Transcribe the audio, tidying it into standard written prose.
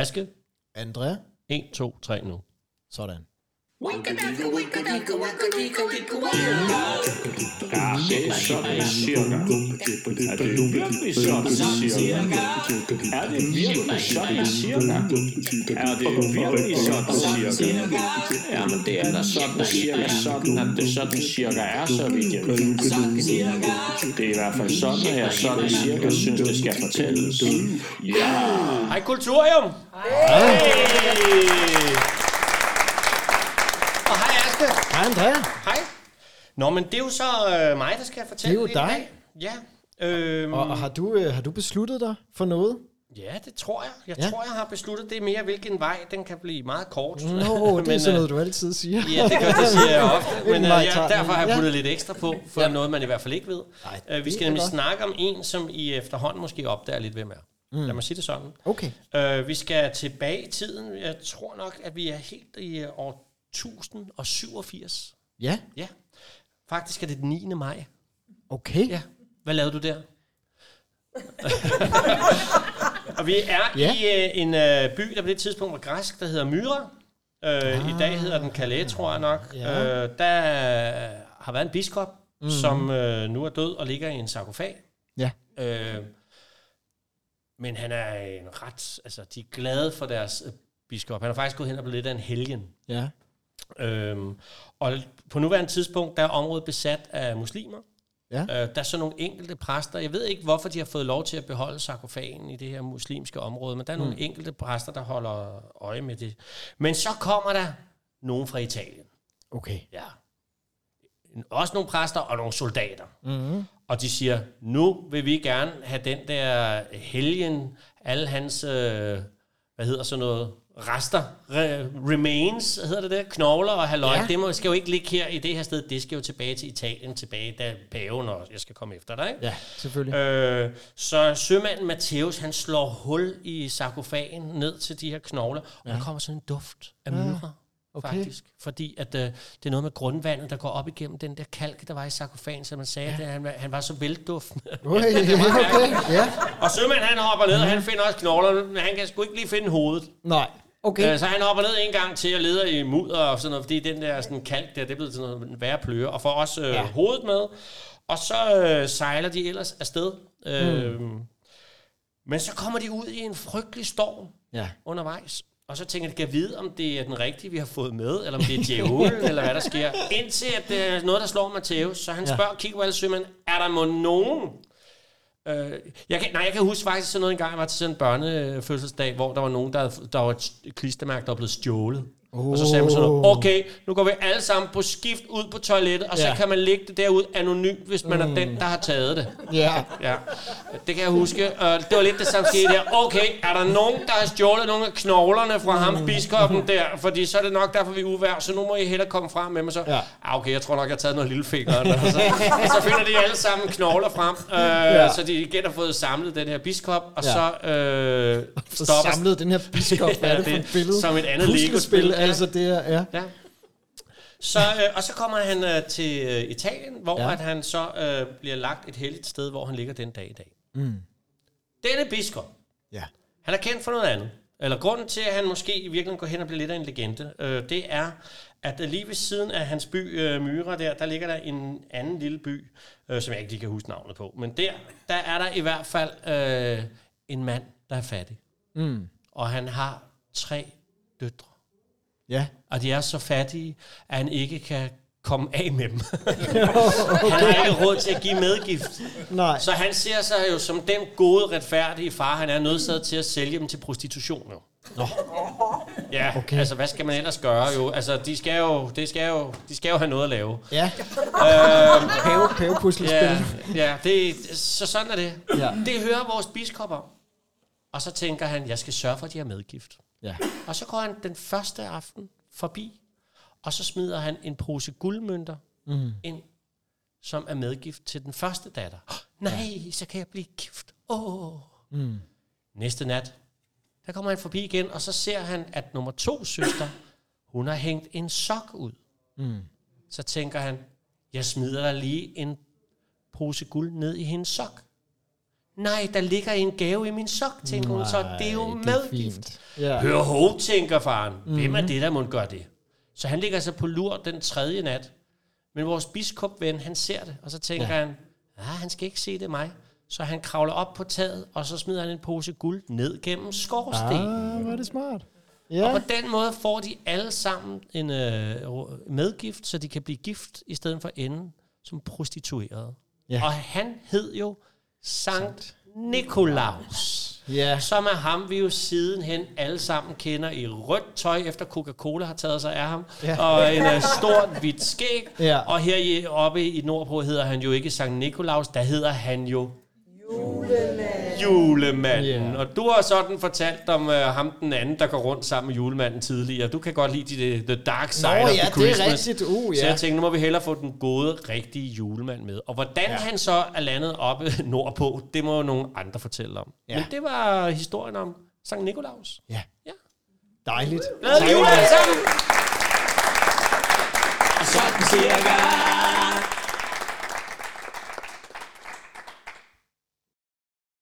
Aske. André. 1, 2, 3 nu. Sådan. Det er i hvert fald sådan her, sådan cirka synes det skal fortælles. Hej Kulturium! Hej! Hej Andrea. Hej. Nå, men det er jo så mig, der skal fortælle lidt i dag. Ja. Og har du besluttet dig for noget? Ja, det tror jeg. Jeg tror, jeg har besluttet det mere, hvilken vej den kan blive meget kort. Nå, men, det er sådan noget, du altid siger. Ja, det siger jeg ofte. Men derfor har jeg puttet lidt ekstra på, for noget, man i hvert fald ikke ved. Nej, vi skal nemlig snakke om en, som I efterhånden måske opdager lidt, hvem er. Lad mig sige det sådan. Okay. Vi skal tilbage i tiden. Jeg tror nok, at vi er helt i år 1087. Ja? Ja. Faktisk er det den 9. maj. Okay. Ja. Hvad lavede du der? Og vi er i en by, der på det tidspunkt var græsk, der hedder Myra. I dag hedder den Calais, tror jeg nok. Ja. Der har været en biskop, som nu er død og ligger i en sarkofag. Ja. Men han er en ret... Altså, de er glade for deres biskop. Han er faktisk gået hen og blevet lidt af en helgen. Ja. Og på nuværende tidspunkt, der er området besat af muslimer. Ja. Der er så nogle enkelte præster. Jeg ved ikke, hvorfor de har fået lov til at beholde sarkofagen i det her muslimske område, men der er nogle enkelte præster, der holder øje med det. Men så kommer der nogen fra Italien. Okay. Ja. Også nogle præster og nogle soldater. Mm-hmm. Og de siger, nu vil vi gerne have den der helgen, alle hans, hvad hedder sådan noget... Rester, remains, hedder det der, knogler og halløj, det skal jo ikke ligge her i det her sted, det skal jo tilbage til Italien, tilbage da paven, og jeg skal komme efter dig, ikke? Ja, selvfølgelig. Så sømanden Matheus, han slår hul i sarkofagen ned til de her knogler, og der kommer sådan en duft af myrer, faktisk, fordi at, det er noget med grundvandet, der går op igennem den der kalk, der var i sarkofagen, som man sagde, at han var så velduftende. Og sømanden, han hopper ned, og han finder også knoglerne, men han kan sgu ikke lige finde hovedet. Nej. Okay. Så han hopper ned en gang til og leder i mudder og sådan noget, fordi den der sådan kalk der, det blev sådan en værre pløre, og får også hovedet med, og så sejler de ellers afsted. Men så kommer de ud i en frygtelig storm undervejs, og så tænker de, kan vide, om det er den rigtige, vi har fået med, eller om det er djævlen, eller hvad der sker. Indtil at det er noget, der slår Matteo, så han spørger, kigger på alle sømænd, er der må nogen? Jeg kan huske faktisk sådan noget en gang, jeg var til sådan en børnefødselsdag, hvor der var nogen, der var et klistermærke, der var blevet stjålet. Og så sagde man sådan noget, okay, nu går vi alle sammen på skift ud på toilettet, og så kan man lægge det derud anonymt, hvis man er den, der har taget det. Ja. Det kan jeg huske. Det var lidt det samme skete der. Okay, er der nogen, der har stjålet nogle af knoglerne fra ham, biskoppen der? Fordi så er det nok derfor, vi er uvær, så nu må I hellere komme frem med mig. Så, okay, jeg tror nok, jeg har taget nogle lillefingre. Så finder de alle sammen knogler frem, så de igen har fået samlet den her biskop, og så stopper... Samlet den her biskop, er det for et billede? Som et andet Lego-spil. Altså det er, Så, og så kommer han til Italien, hvor at han så bliver lagt et helligt sted, hvor han ligger den dag i dag. Denne biskop, han er kendt for noget andet. Eller grunden til, at han måske i virkeligheden går hen og bliver lidt af en legende, det er, at lige ved siden af hans by Myra der ligger der en anden lille by, som jeg ikke lige kan huske navnet på. Men der er der i hvert fald en mand, der er fattig. Og han har 3 døtre. Ja. Og de er så fattige, at han ikke kan komme af med dem. Han har ikke råd til at give medgift. Nej. Så han ser sig jo som den gode, retfærdige far, han er nødsaget til at sælge dem til prostitution. Nå. Ja, okay. Altså hvad skal man ellers gøre jo? Altså de skal jo have noget at lave. Ja. Pavepuslespil. Ja, det så sådan er det. Ja. Det hører vores biskop om. Og så tænker han, jeg skal sørge for, at de har medgift. Ja. Og så går han den første aften forbi, og så smider han en pose guldmønter ind, som er medgift til den første datter. Så kan jeg blive gift. Næste nat, der kommer han forbi igen, og så ser han, at nummer 2 søster, hun har hængt en sok ud. Så tænker han, jeg smider der lige en pose guld ned i hendes sok. Nej, der ligger en gave i min sok, tænker hun, så det er jo madgift. Yeah. Hør ho, tænker faren. Mm-hmm. Hvem er det, der må gøre det? Så han ligger så på lur den tredje nat. Men vores biskopven, han ser det, og så tænker han, han skal ikke se det mig. Så han kravler op på taget, og så smider han en pose guld ned gennem skorstenen. Hvor er det smart. Yeah. Og på den måde får de alle sammen en medgift, så de kan blive gift, i stedet for enden som prostituerede. Yeah. Og han hed jo Sankt Nikolaus, som er ham, vi jo sidenhen alle sammen kender i rødt tøj, efter Coca-Cola har taget sig af ham, og en stor hvidt skæg, og her oppe i Nordpå hedder han jo ikke Sankt Nikolaus, der hedder han jo Julemanden. Og du har sådan fortalt om ham den anden, der går rundt sammen med julemanden tidligere. Du kan godt lide The Dark Side of the Christmas. Det er rigtigt. Så jeg tænkte, nu må vi hellere få den gode, rigtige julemand med. Og hvordan han så er landet oppe nordpå, det må jo nogle andre fortælle om. Men det var historien om Sankt Nikolaus. Ja. Dejligt. Lad os jule alle sammen. Og sådan cirka.